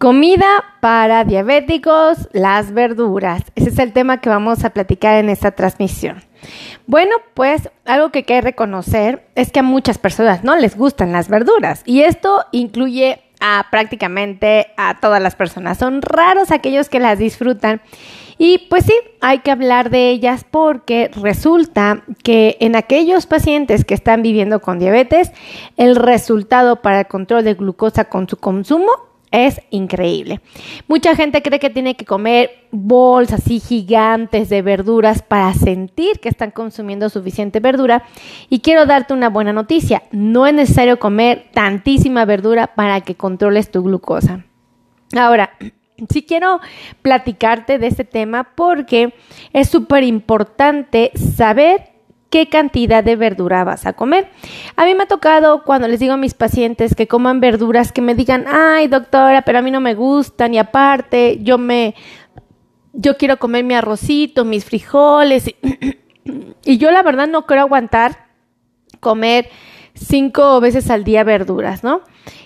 Comida para diabéticos, las verduras. Ese es el tema que vamos a platicar en esta transmisión. Bueno, pues algo que hay que reconocer es que a muchas personas no les gustan las verduras y esto incluye a prácticamente a todas las personas. Son raros aquellos que las disfrutan y pues sí, hay que hablar de ellas porque resulta que en aquellos pacientes que están viviendo con diabetes, el resultado para el control de glucosa con su consumo es increíble. Mucha gente cree que tiene que comer bolsas así gigantes de verduras para sentir que están consumiendo suficiente verdura. Y quiero darte una buena noticia. No es necesario comer tantísima verdura para que controles tu glucosa. Ahora, sí quiero platicarte de este tema porque es súper importante saber qué cantidad de verdura vas a comer. A mí me ha tocado cuando les digo a mis pacientes que coman verduras que me digan, ay doctora, pero a mí no me gustan y aparte yo quiero comer mi arrocito, mis frijoles y yo la verdad no quiero aguantar comer 5 veces al día verduras, ¿no?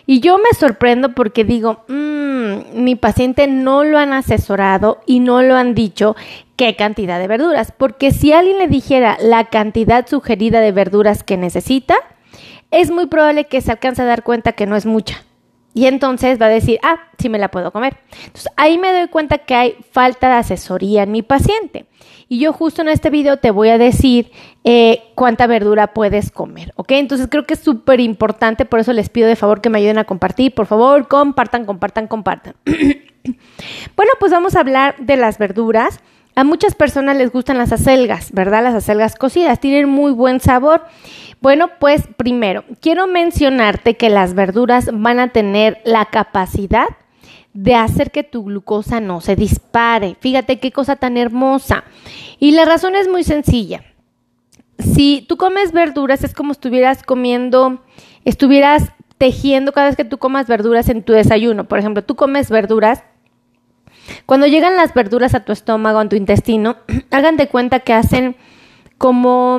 Y yo me sorprendo porque digo, mi paciente no lo han asesorado y no lo han dicho qué cantidad de verduras, porque si alguien le dijera la cantidad sugerida de verduras que necesita, es muy probable que se alcance a dar cuenta que no es mucha. Y entonces va a decir, sí me la puedo comer. Entonces ahí me doy cuenta que hay falta de asesoría en mi paciente. Y yo justo en este video te voy a decir cuánta verdura puedes comer, ¿ok? Entonces creo que es súper importante, por eso les pido de favor que me ayuden a compartir. Por favor, compartan. Bueno, pues vamos a hablar de las verduras. A muchas personas les gustan las acelgas, ¿verdad? Las acelgas cocidas tienen muy buen sabor. Bueno, pues primero, quiero mencionarte que las verduras van a tener la capacidad de hacer que tu glucosa no se dispare. Fíjate qué cosa tan hermosa. Y la razón es muy sencilla. Si tú comes verduras, es como estuvieras tejiendo cada vez que tú comas verduras en tu desayuno. Por ejemplo, tú comes verduras. Cuando llegan las verduras a tu estómago, a tu intestino, hagan de cuenta que hacen como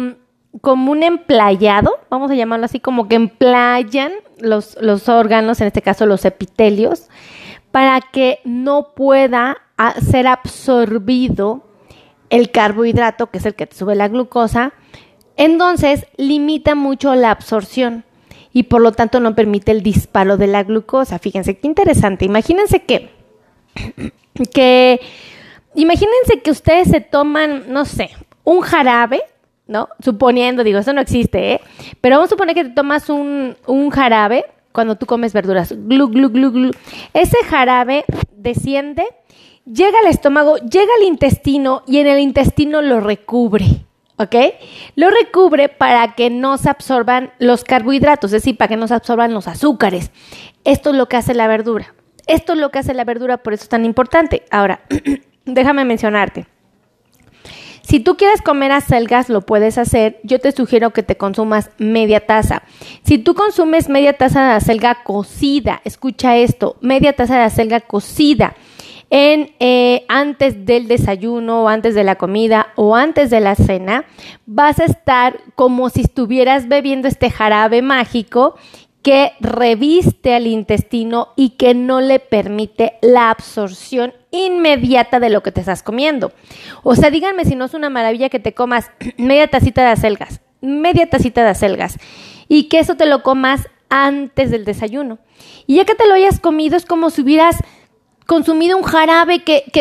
un emplayado, vamos a llamarlo así, como que emplayan los órganos, en este caso los epitelios, para que no pueda ser absorbido el carbohidrato, que es el que te sube la glucosa. Entonces, limita mucho la absorción y por lo tanto no permite el disparo de la glucosa. Fíjense qué interesante. Imagínense que ustedes se toman, no sé, un jarabe, ¿no? Suponiendo, digo, eso no existe, pero vamos a suponer que te tomas un jarabe cuando tú comes verduras. Glu. Ese jarabe desciende, llega al estómago, llega al intestino y en el intestino lo recubre, ¿ok? Lo recubre para que no se absorban los carbohidratos, es decir, para que no se absorban los azúcares. Esto es lo que hace la verdura. Esto es lo que hace la verdura, por eso es tan importante. Ahora, déjame mencionarte. Si tú quieres comer acelgas, lo puedes hacer. Yo te sugiero que te consumas media taza. Si tú consumes media taza de acelga cocida, escucha esto, media taza de acelga cocida antes del desayuno o antes de la comida o antes de la cena, vas a estar como si estuvieras bebiendo este jarabe mágico que reviste al intestino y que no le permite la absorción inmediata de lo que te estás comiendo. O sea, díganme si no es una maravilla que te comas media tacita de acelgas, y que eso te lo comas antes del desayuno. Y ya que te lo hayas comido, es como si hubieras consumido un jarabe que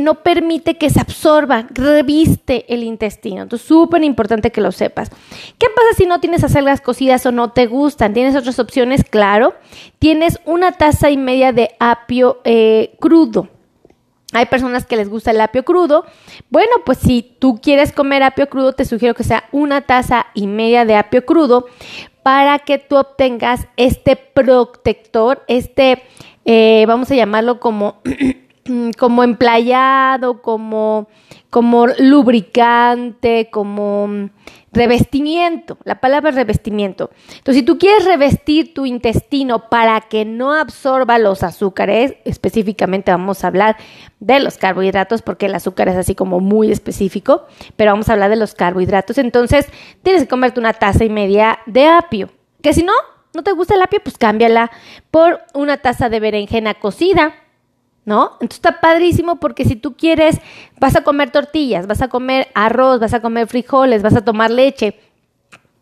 no permite que se absorba, reviste el intestino. Entonces, súper importante que lo sepas. ¿Qué pasa si no tienes acelgas cocidas o no te gustan? ¿Tienes otras opciones? Claro. Tienes 1,5 tazas de apio crudo. Hay personas que les gusta el apio crudo. Bueno, pues si tú quieres comer apio crudo, te sugiero que sea 1,5 tazas de apio crudo para que tú obtengas este protector, vamos a llamarlo como emplayado, como lubricante, como revestimiento. La palabra es revestimiento. Entonces, si tú quieres revestir tu intestino para que no absorba los azúcares, específicamente vamos a hablar de los carbohidratos, porque el azúcar es así como muy específico, pero vamos a hablar de los carbohidratos. Entonces, tienes que comerte 1,5 tazas de apio, que si no te gusta el apio, pues cámbiala por 1 taza de berenjena cocida, ¿no? Entonces está padrísimo porque si tú quieres, vas a comer tortillas, vas a comer arroz, vas a comer frijoles, vas a tomar leche.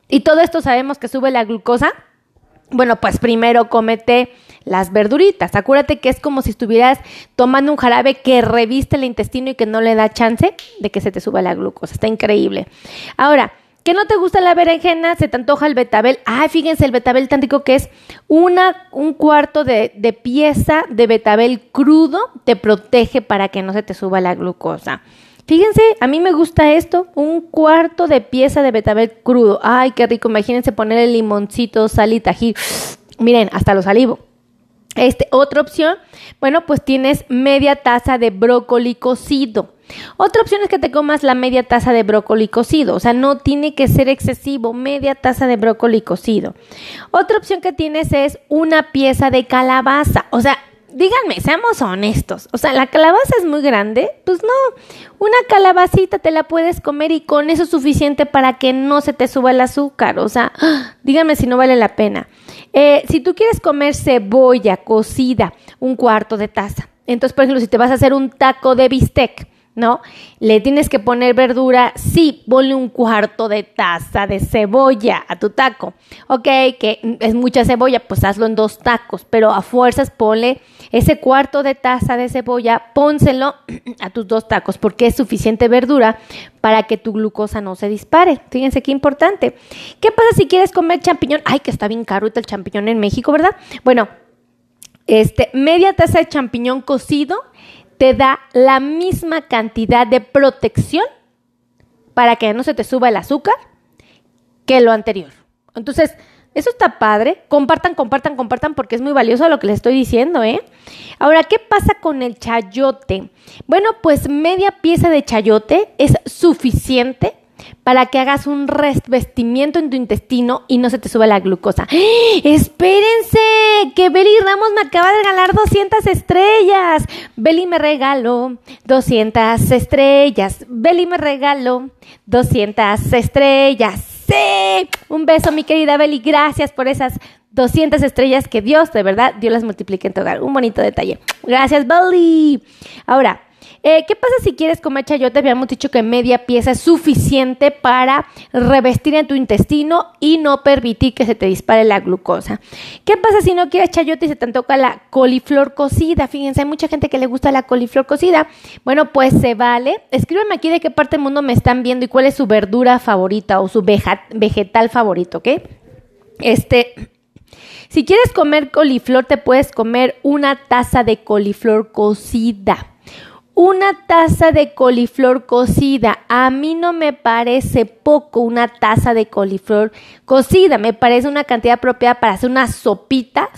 Y todo esto sabemos que sube la glucosa. Bueno, pues primero cómete las verduritas. Acuérdate que es como si estuvieras tomando un jarabe que reviste el intestino y que no le da chance de que se te suba la glucosa. Está increíble. Ahora, ¿que no te gusta la berenjena? ¿Se te antoja el betabel? Ay, fíjense, el betabel tan rico que es. Un cuarto de pieza de betabel crudo te protege para que no se te suba la glucosa. Fíjense, a mí me gusta esto, un cuarto de pieza de betabel crudo. Ay, qué rico, imagínense ponerle limoncito, sal y tajín. Miren, hasta lo salivo. Otra opción, bueno, pues tienes media taza de brócoli cocido. Otra opción es que te comas la media taza de brócoli cocido, o sea, no tiene que ser excesivo, media taza de brócoli cocido. Otra opción que tienes es una pieza de calabaza, o sea, díganme, seamos honestos, o sea, ¿la calabaza es muy grande? Pues no, una calabacita te la puedes comer y con eso es suficiente para que no se te suba el azúcar, o sea, díganme si no vale la pena. Si tú quieres comer cebolla cocida, un cuarto de taza, entonces, por ejemplo, si te vas a hacer un taco de bistec, ¿no? Le tienes que poner verdura, sí, ponle un cuarto de taza de cebolla a tu taco. Ok, que es mucha cebolla, pues hazlo en 2 tacos, pero a fuerzas ponle ese cuarto de taza de cebolla, pónselo a tus 2 tacos, porque es suficiente verdura para que tu glucosa no se dispare. Fíjense qué importante. ¿Qué pasa si quieres comer champiñón? Ay, que está bien caro el champiñón en México, ¿verdad? Bueno, media taza de champiñón cocido te da la misma cantidad de protección para que no se te suba el azúcar que lo anterior. Entonces, eso está padre. Compartan, porque es muy valioso lo que les estoy diciendo, ¿eh? Ahora, ¿qué pasa con el chayote? Bueno, pues media pieza de chayote es suficiente para que hagas un revestimiento en tu intestino y no se te suba la glucosa. ¡Espérense! Que Beli Ramos me acaba de regalar 200 estrellas. Beli me regaló 200 estrellas. Beli me regaló 200 estrellas. ¡Sí! Un beso, mi querida Beli. Gracias por esas 200 estrellas que Dios, de verdad, Dios las multiplique en tu hogar. Un bonito detalle. Gracias, Beli. Ahora, ¿qué pasa si quieres comer chayote? Habíamos dicho que media pieza es suficiente para revestir en tu intestino y no permitir que se te dispare la glucosa. ¿Qué pasa si no quieres chayote y se te antoja la coliflor cocida? Fíjense, hay mucha gente que le gusta la coliflor cocida. Bueno, pues se vale. Escríbeme aquí de qué parte del mundo me están viendo y cuál es su verdura favorita o su vegetal favorito, ¿ok? Si quieres comer coliflor, te puedes comer una taza de coliflor cocida. Una taza de coliflor cocida, a mí no me parece poco una taza de coliflor cocida, me parece una cantidad apropiada para hacer una sopita,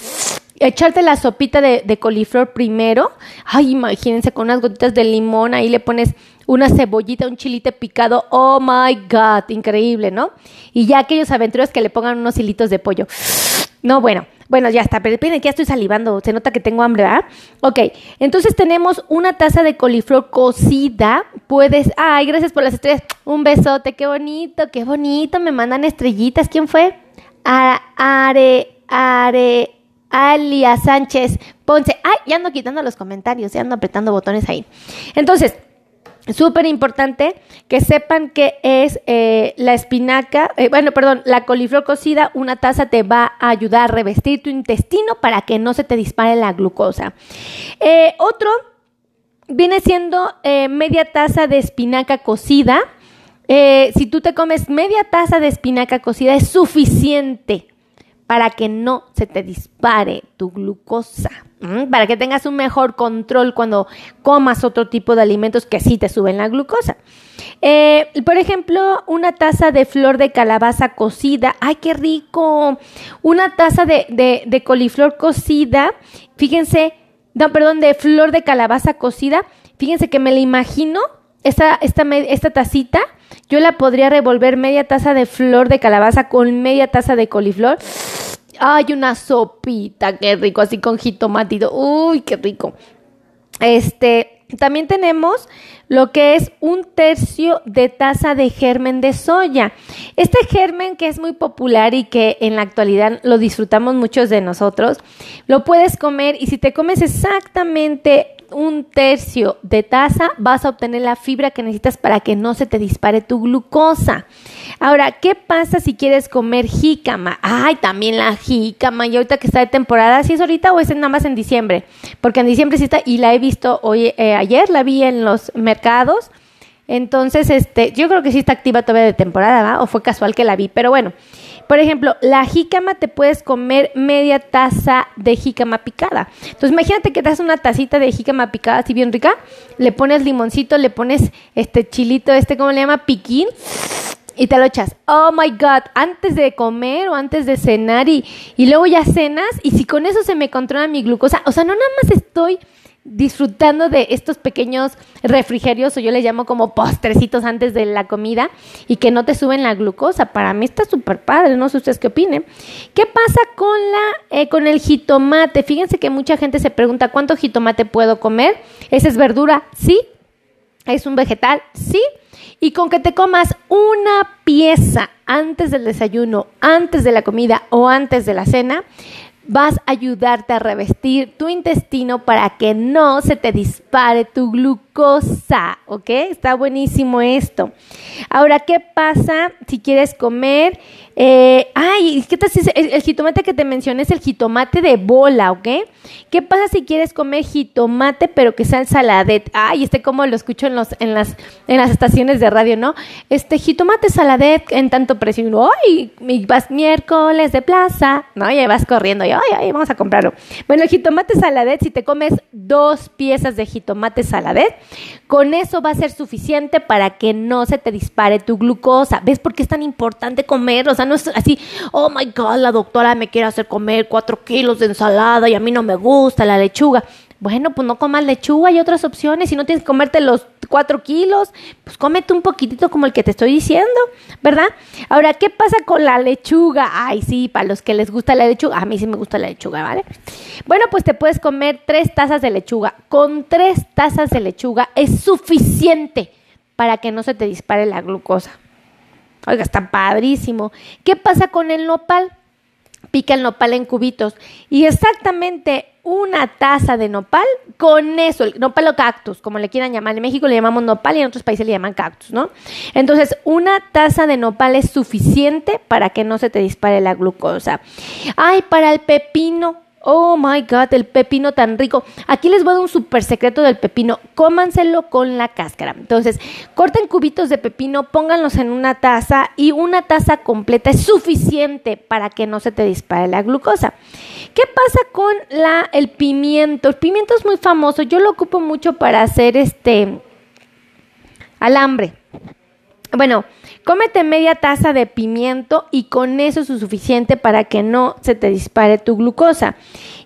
echarte la sopita de coliflor primero, ay, imagínense con unas gotitas de limón, ahí le pones una cebollita, un chilito picado, oh my God, increíble, ¿no? Y ya aquellos aventureros que le pongan unos hilitos de pollo, no, bueno, ya está, pero esperen, ya estoy salivando, se nota que tengo hambre, ¿verdad? Ok, entonces tenemos una taza de coliflor cocida, ay, gracias por las estrellas, un besote, qué bonito, me mandan estrellitas, ¿quién fue? Alia Sánchez Ponce, ay, ya ando quitando los comentarios, ya ando apretando botones ahí. Entonces, súper importante que sepan que es la coliflor cocida, una taza te va a ayudar a revestir tu intestino para que no se te dispare la glucosa. Otro viene siendo media taza de espinaca cocida. Si tú te comes media taza de espinaca cocida es suficiente para que no se te dispare tu glucosa, para que tengas un mejor control cuando comas otro tipo de alimentos que sí te suben la glucosa. Por ejemplo, una taza de flor de calabaza cocida. ¡Ay, qué rico! Una taza de coliflor cocida. Fíjense, de flor de calabaza cocida. Fíjense que me la imagino, esta tacita, yo la podría revolver media taza de flor de calabaza con media taza de coliflor. ¡Ay, una sopita! ¡Qué rico! Así con jitomatito. ¡Uy, qué rico! También tenemos lo que es 1/3 de taza de germen de soya. Este germen que es muy popular y que en la actualidad lo disfrutamos muchos de nosotros, lo puedes comer y si te comes exactamente un tercio de taza vas a obtener la fibra que necesitas para que no se te dispare tu glucosa. Ahora, ¿qué pasa si quieres comer jícama? Ay, también la jícama, y ahorita que está de temporada, ¿sí es ahorita o es nada más en diciembre? Porque en diciembre sí está, y la he visto hoy, ayer la vi en los mercados. Entonces, yo creo que sí está activa todavía de temporada, ¿va? O fue casual que la vi, pero bueno. Por ejemplo, la jícama te puedes comer media taza de jícama picada. Entonces, imagínate que te das una tacita de jícama picada así bien rica, le pones limoncito, le pones chilito, ¿cómo le llama? Piquín, y te lo echas. Oh my God, antes de comer o antes de cenar y luego ya cenas, y si con eso se me controla mi glucosa, o sea, no nada más estoy disfrutando de estos pequeños refrigerios, o yo les llamo como postrecitos antes de la comida, y que no te suben la glucosa. Para mí está súper padre, no sé ustedes qué opinen. ¿Qué pasa con el jitomate? Fíjense que mucha gente se pregunta, ¿cuánto jitomate puedo comer? ¿Esa es verdura? Sí. ¿Es un vegetal? Sí. Y con que te comas una pieza antes del desayuno, antes de la comida o antes de la cena, vas a ayudarte a revestir tu intestino para que no se te dispare tu glucosa, ¿ok? Está buenísimo esto. Ahora, ¿qué pasa si quieres comer? ¿Qué tal si el jitomate que te mencioné es el jitomate de bola, ¿ok? ¿Qué pasa si quieres comer jitomate pero que sea en saladet? Ay, como lo escucho en las estaciones de radio, ¿no? Jitomate saladet en tanto precio. ¡Ay! Vas miércoles de plaza, ¿no? Y vas corriendo y ay, vamos a comprarlo. Bueno, el jitomate saladet, si te comes 2 piezas de jitomate saladet, con eso va a ser suficiente para que no se te dispare tu glucosa. ¿Ves por qué es tan importante comer? O sea, no es así, oh my God, la doctora me quiere hacer comer 4 kilos de ensalada y a mí no me gusta la lechuga. Bueno, pues no comas lechuga, hay otras opciones. Si no tienes que comerte los 4 kilos, pues cómete un poquitito como el que te estoy diciendo, ¿verdad? Ahora, ¿qué pasa con la lechuga? Ay, sí, para los que les gusta la lechuga. A mí sí me gusta la lechuga, ¿vale? Bueno, pues te puedes comer 3 tazas de lechuga. Con 3 tazas de lechuga es suficiente para que no se te dispare la glucosa. Oiga, está padrísimo. ¿Qué pasa con el nopal? Pica el nopal en cubitos y exactamente 1 taza de nopal, con eso, el nopal o cactus, como le quieran llamar. En México le llamamos nopal y en otros países le llaman cactus, ¿no? Entonces, 1 taza de nopal es suficiente para que no se te dispare la glucosa. Ay, para el pepino. Oh my God, el pepino tan rico. Aquí les voy a dar un súper secreto del pepino. Cómanselo con la cáscara. Entonces, corten cubitos de pepino, pónganlos en 1 taza y 1 taza completa es suficiente para que no se te dispare la glucosa. ¿Qué pasa con el pimiento? El pimiento es muy famoso. Yo lo ocupo mucho para hacer alambre. Bueno, cómete media taza de pimiento y con eso es suficiente para que no se te dispare tu glucosa.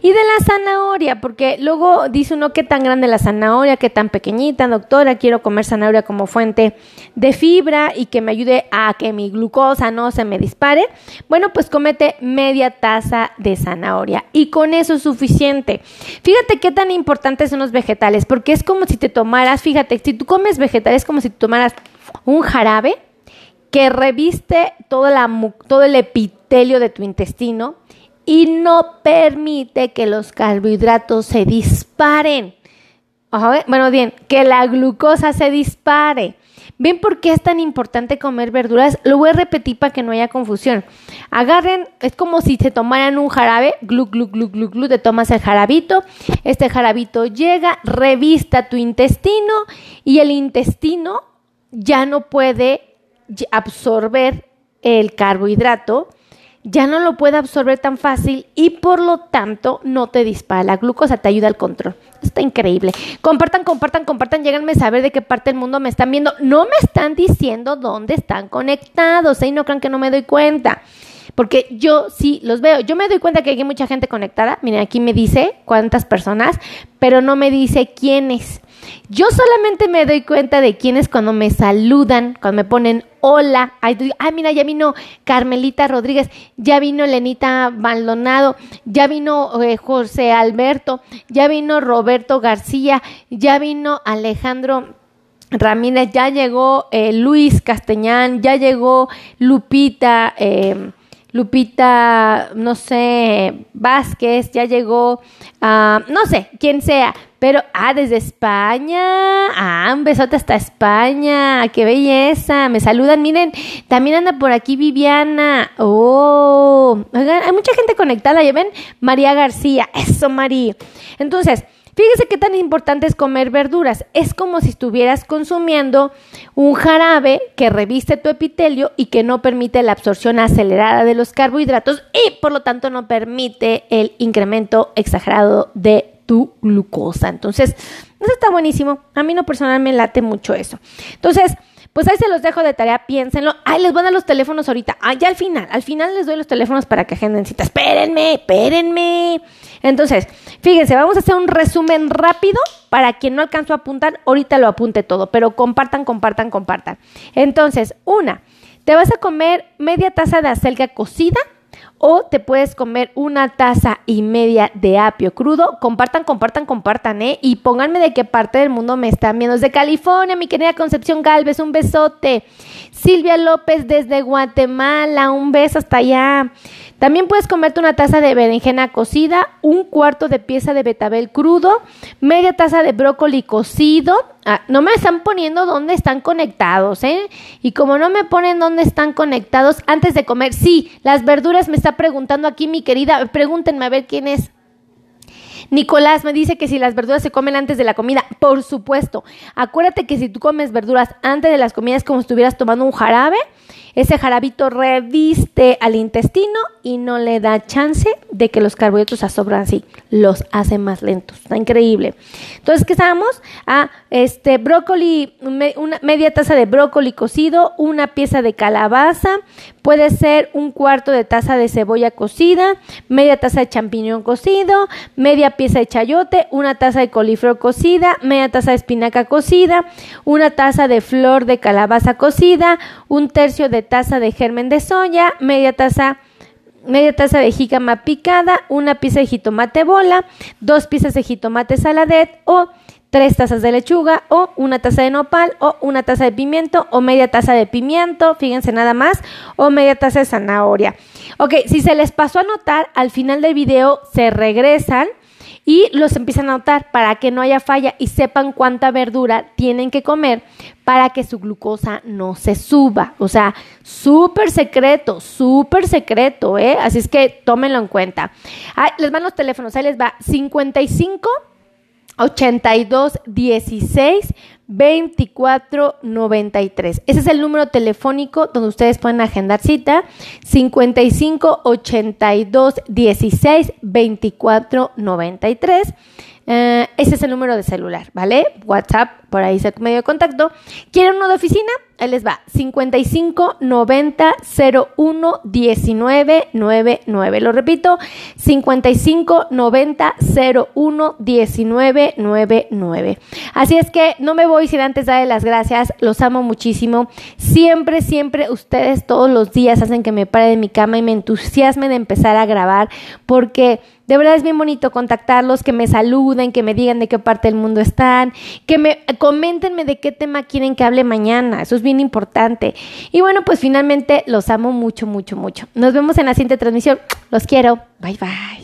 Y de la zanahoria, porque luego dice uno, qué tan grande la zanahoria, qué tan pequeñita, doctora, quiero comer zanahoria como fuente de fibra y que me ayude a que mi glucosa no se me dispare. Bueno, pues cómete media taza de zanahoria y con eso es suficiente. Fíjate qué tan importantes son los vegetales, porque es como si te tomaras, fíjate, si tú comes vegetales es como si te tomaras un jarabe que reviste todo el epitelio de tu intestino y no permite que los carbohidratos se disparen. Bueno, bien, que la glucosa se dispare. ¿Ven por qué es tan importante comer verduras? Lo voy a repetir para que no haya confusión. Agarren, es como si se tomaran un jarabe, glu, glu, glu, glu, glu, te tomas el jarabito, este jarabito llega, revista tu intestino y el intestino ya no puede absorber el carbohidrato, ya no lo puede absorber tan fácil y por lo tanto no te dispara la glucosa, te ayuda al control. Está increíble. Compartan, compartan, compartan, lléganme a saber de qué parte del mundo me están viendo. No me están diciendo dónde están conectados, ¿eh? No crean que no me doy cuenta, porque yo sí los veo. Yo me doy cuenta que hay mucha gente conectada. Miren, aquí me dice cuántas personas, pero no me dice quiénes. Yo solamente me doy cuenta de quiénes cuando me saludan, cuando me ponen hola. Ay, mira, ya vino Carmelita Rodríguez, ya vino Lenita Maldonado, ya vino José Alberto, ya vino Roberto García, ya vino Alejandro Ramírez, ya llegó Luis Castellán, ya llegó Lupita Lupita, no sé, Vázquez, ya llegó, no sé, quién sea, pero, desde España, un besote hasta España, qué belleza, me saludan, miren, también anda por aquí Viviana, oigan, hay mucha gente conectada, ya ven, María García, eso, María. Entonces, fíjese qué tan importante es comer verduras. Es como si estuvieras consumiendo un jarabe que reviste tu epitelio y que no permite la absorción acelerada de los carbohidratos y por lo tanto no permite el incremento exagerado de tu glucosa. Entonces, eso está buenísimo. A mí no personal me late mucho eso. Entonces, pues ahí se los dejo de tarea, piénsenlo. Les voy a dar los teléfonos ahorita. Ya al final les doy los teléfonos para que agenden cita. Espérenme. Entonces, fíjense, vamos a hacer un resumen rápido para quien no alcanzó a apuntar, ahorita lo apunte todo, pero compartan. Entonces, te vas a comer media taza de acelga cocida o te puedes comer 1.5 tazas de apio crudo. Compartan, y pónganme de qué parte del mundo me están viendo. Desde California, mi querida Concepción Galvez, un besote. Silvia López desde Guatemala, un beso hasta allá. También puedes comerte 1 taza de berenjena cocida, 1/4 de pieza de betabel crudo, media taza de brócoli cocido. No me están poniendo dónde están conectados, ¿eh? Y como no me ponen dónde están conectados antes de comer, sí, las verduras me está preguntando aquí mi querida, pregúntenme a ver quién es. Nicolás me dice que si las verduras se comen antes de la comida, por supuesto. Acuérdate que si tú comes verduras antes de las comidas, como si estuvieras tomando un jarabe, ese jarabito reviste al intestino y no le da chance de que los carbohidratos se absorban así, los hace más lentos. Está increíble. Entonces, ¿qué estábamos? Brócoli, una media taza de brócoli cocido, 1 pieza de calabaza, puede ser 1/4 de taza de cebolla cocida, media taza de champiñón cocido, media pieza de chayote, 1 taza de coliflor cocida, media taza de espinaca cocida, 1 taza de flor de calabaza cocida, 1/3 de taza de germen de soya, media taza de jícama picada, 1 pieza de jitomate bola, 2 piezas de jitomate saladet, o 3 tazas de lechuga, o 1 taza de nopal, o 1 taza de pimiento, o media taza de pimiento, fíjense nada más, o media taza de zanahoria. Ok, si se les pasó a notar, al final del video se regresan y los empiezan a notar para que no haya falla y sepan cuánta verdura tienen que comer para que su glucosa no se suba. O sea, súper secreto, ¿eh? Así es que tómenlo en cuenta. Les van los teléfonos, ahí les va, 55... 82 16 24 93. Ese es el número telefónico donde ustedes pueden agendar cita, 55 82 16 24 93. Ese es el número de celular, ¿vale? WhatsApp, por ahí es el medio de contacto. ¿Quieren uno de oficina? Ahí les va, 55 90 01 19 99. Lo repito, 55 90 01 19 99. Así es que no me voy sin antes darle las gracias. Los amo muchísimo. Siempre ustedes todos los días hacen que me pare de mi cama y me entusiasme de empezar a grabar, porque de verdad es bien bonito contactarlos, que me saluden, que me digan de qué parte del mundo están, que me coméntenme de qué tema quieren que hable mañana. Eso es bien importante. Y bueno, pues finalmente los amo mucho. Nos vemos en la siguiente transmisión. Los quiero. Bye.